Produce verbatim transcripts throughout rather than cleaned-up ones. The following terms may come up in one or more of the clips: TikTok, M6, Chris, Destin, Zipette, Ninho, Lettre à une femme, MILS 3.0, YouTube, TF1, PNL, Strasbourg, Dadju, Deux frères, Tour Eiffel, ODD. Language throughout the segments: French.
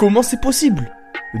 Comment c'est possible?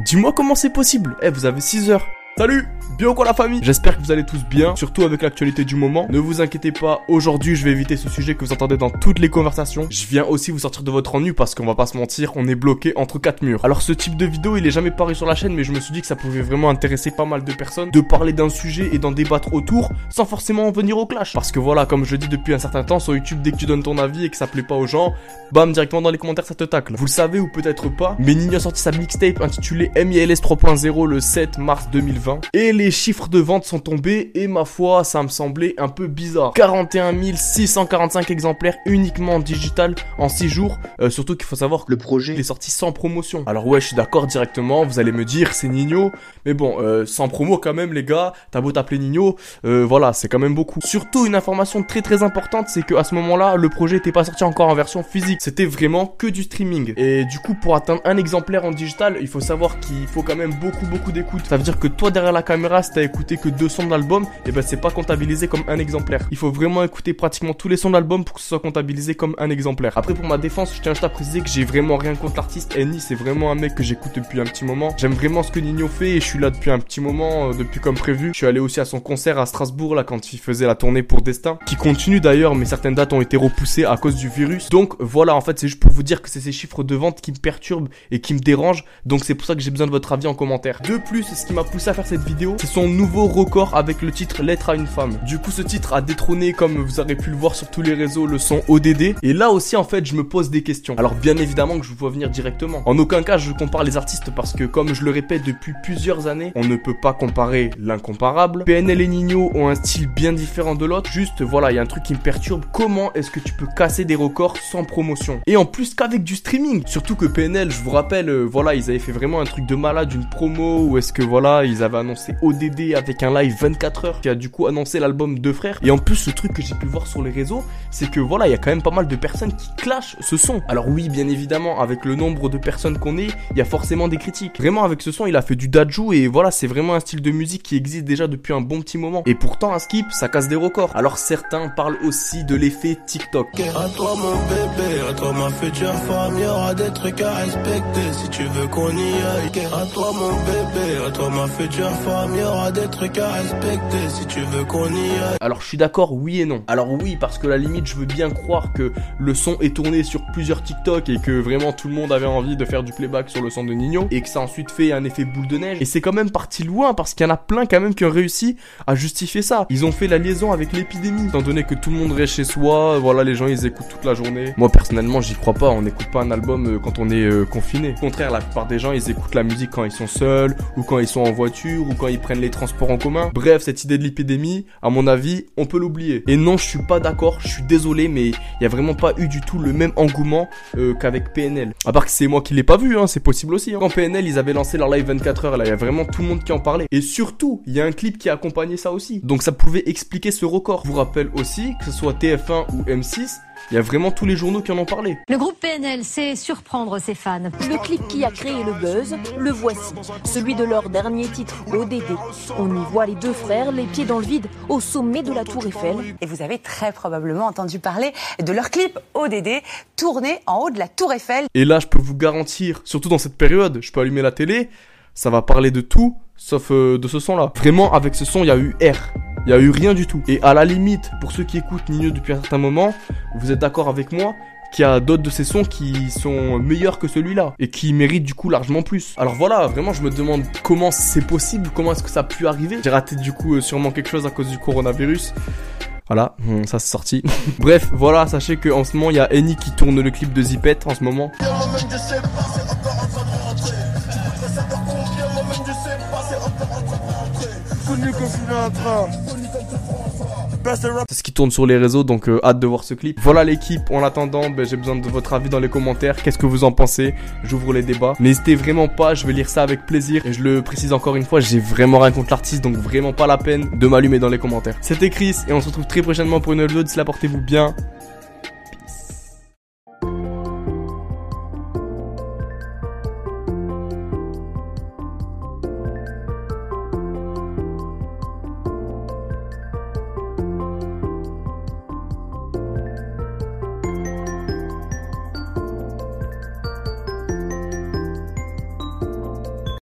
Dis-moi comment c'est possible. Eh, vous avez six heures. Salut, bien quoi la famille? J'espère que vous allez tous bien, surtout avec l'actualité du moment. Ne vous inquiétez pas, aujourd'hui je vais éviter ce sujet que vous entendez dans toutes les conversations. Je viens aussi vous sortir de votre ennui parce qu'on va pas se mentir, on est bloqué entre quatre murs. Alors ce type de vidéo il est jamais paru sur la chaîne, mais je me suis dit que ça pouvait vraiment intéresser pas mal de personnes, de parler d'un sujet et d'en débattre autour, sans forcément en venir au clash. Parce que voilà, comme je dis depuis un certain temps, sur YouTube dès que tu donnes ton avis et que ça plaît pas aux gens, bam, directement dans les commentaires ça te tacle. Vous le savez ou peut-être pas, mais Ninho a sorti sa mixtape intitulée M I L S trois point zéro le sept mars deux mille vingt. Et les chiffres de vente sont tombés et ma foi ça me semblait un peu bizarre. quarante et un mille six cent quarante-cinq exemplaires uniquement en digital en six jours, euh, surtout qu'il faut savoir que le projet est sorti sans promotion. Alors ouais je suis d'accord directement, vous allez me dire c'est Ninho, mais bon euh, sans promo quand même les gars, t'as beau t'appeler Ninho, euh, voilà c'est quand même beaucoup. Surtout une information très très importante, c'est que à ce moment là le projet n'était pas sorti encore en version physique, c'était vraiment que du streaming. Et du coup pour atteindre un exemplaire en digital il faut savoir qu'il faut quand même beaucoup beaucoup d'écoute. Ça veut dire que toi derrière à la caméra, si t'as écouté que deux sons de l'album, et ben c'est pas comptabilisé comme un exemplaire. Il faut vraiment écouter pratiquement tous les sons de l'album pour que ce soit comptabilisé comme un exemplaire. Après pour ma défense, je tiens juste à préciser que j'ai vraiment rien contre l'artiste. Ninho c'est vraiment un mec que j'écoute depuis un petit moment. J'aime vraiment ce que Ninho fait et je suis là depuis un petit moment, euh, depuis comme prévu. Je suis allé aussi à son concert à Strasbourg là quand il faisait la tournée pour Destin, qui continue d'ailleurs, mais certaines dates ont été repoussées à cause du virus. Donc voilà, en fait c'est juste pour vous dire que c'est ces chiffres de vente qui me perturbent et qui me dérangent. Donc c'est pour ça que j'ai besoin de votre avis en commentaire. De plus, ce qui m'a poussé à faire cette vidéo, c'est son nouveau record avec le titre Lettre à une femme. Du coup ce titre a détrôné, comme vous avez pu le voir sur tous les réseaux, le son O D D. Et là aussi en fait je me pose des questions. Alors bien évidemment que je vous vois venir directement, en aucun cas je compare les artistes parce que comme je le répète depuis plusieurs années, on ne peut pas comparer l'incomparable. P N L et Ninho ont un style bien différent de l'autre. Juste voilà, il y a un truc qui me perturbe, comment est-ce que tu peux casser des records sans promotion? Et en plus qu'avec du streaming. Surtout que P N L, je vous rappelle, euh, voilà ils avaient fait vraiment un truc de malade, une promo où est-ce que voilà ils avaient annoncé O D D avec un live vingt-quatre heures qui a du coup annoncé l'album Deux frères. Et en plus ce truc que j'ai pu voir sur les réseaux, c'est que voilà il y a quand même pas mal de personnes qui clashent ce son. Alors oui bien évidemment avec le nombre de personnes qu'on est, il y a forcément des critiques. Vraiment avec ce son il a fait du Dadju et voilà c'est vraiment un style de musique qui existe déjà depuis un bon petit moment. Et pourtant un skip ça casse des records. Alors certains parlent aussi de l'effet TikTok. À toi mon bébé, à toi ma future femme, il y aura des trucs à respecter si tu veux qu'on y aille. À toi mon bébé, à toi ma future femme, il y aura des trucs à respecter si tu veux qu'on y aille. Alors je suis d'accord oui et non. Alors oui parce que à la limite je veux bien croire que le son est tourné sur plusieurs TikTok et que vraiment tout le monde avait envie de faire du playback sur le son de Ninho et que ça ensuite fait un effet boule de neige. Et c'est quand même parti loin parce qu'il y en a plein quand même qui ont réussi à justifier ça. Ils ont fait la liaison avec l'épidémie, étant donné que tout le monde reste chez soi, voilà les gens ils écoutent toute la journée. Moi personnellement j'y crois pas, on n'écoute pas un album quand on est euh, confiné. Au contraire la plupart des gens ils écoutent la musique quand ils sont seuls ou quand ils sont en voiture ou quand ils prennent les transports en commun. Bref, cette idée de l'épidémie, à mon avis, on peut l'oublier. Et non, je suis pas d'accord, je suis désolé, mais il n'y a vraiment pas eu du tout le même engouement euh, qu'avec P N L. À part que c'est moi qui l'ai pas vu, hein, c'est possible aussi. Hein. Quand P N L, ils avaient lancé leur live vingt-quatre heures, là, il y a vraiment tout le monde qui en parlait. Et surtout, il y a un clip qui a accompagné ça aussi. Donc ça pouvait expliquer ce record. Je vous rappelle aussi que ce soit T F un ou M six, il y a vraiment tous les journaux qui en ont parlé. Le groupe P N L sait surprendre ses fans. Le clip qui a créé le buzz, le voici. Celui de leur dernier titre, O D D. On y voit les deux frères, les pieds dans le vide, au sommet de la Tour Eiffel. Et vous avez très probablement entendu parler de leur clip O D D, tourné en haut de la Tour Eiffel. Et là, je peux vous garantir, surtout dans cette période, je peux allumer la télé, ça va parler de tout, sauf euh, de ce son-là. Vraiment, avec ce son, il y a eu R. Il y a eu rien du tout. Et à la limite, pour ceux qui écoutent Ninho depuis un certain moment, vous êtes d'accord avec moi qu'il y a d'autres de ces sons qui sont meilleurs que celui-là et qui méritent du coup largement plus. Alors voilà, vraiment je me demande comment c'est possible, comment est-ce que ça a pu arriver. J'ai raté du coup sûrement quelque chose à cause du coronavirus. Voilà, ça c'est sorti. Bref, voilà, sachez qu'en ce moment il y a Ninho qui tourne le clip de Zipette en ce moment. C'est ce qui tourne sur les réseaux, donc euh, hâte de voir ce clip. Voilà l'équipe, en attendant, ben, j'ai besoin de votre avis dans les commentaires. Qu'est-ce que vous en pensez? J'ouvre les débats. N'hésitez vraiment pas, je vais lire ça avec plaisir. Et je le précise encore une fois, j'ai vraiment rien contre l'artiste, donc vraiment pas la peine de m'allumer dans les commentaires. C'était Chris, et on se retrouve très prochainement pour une nouvelle vidéo. D'ici là, portez-vous bien.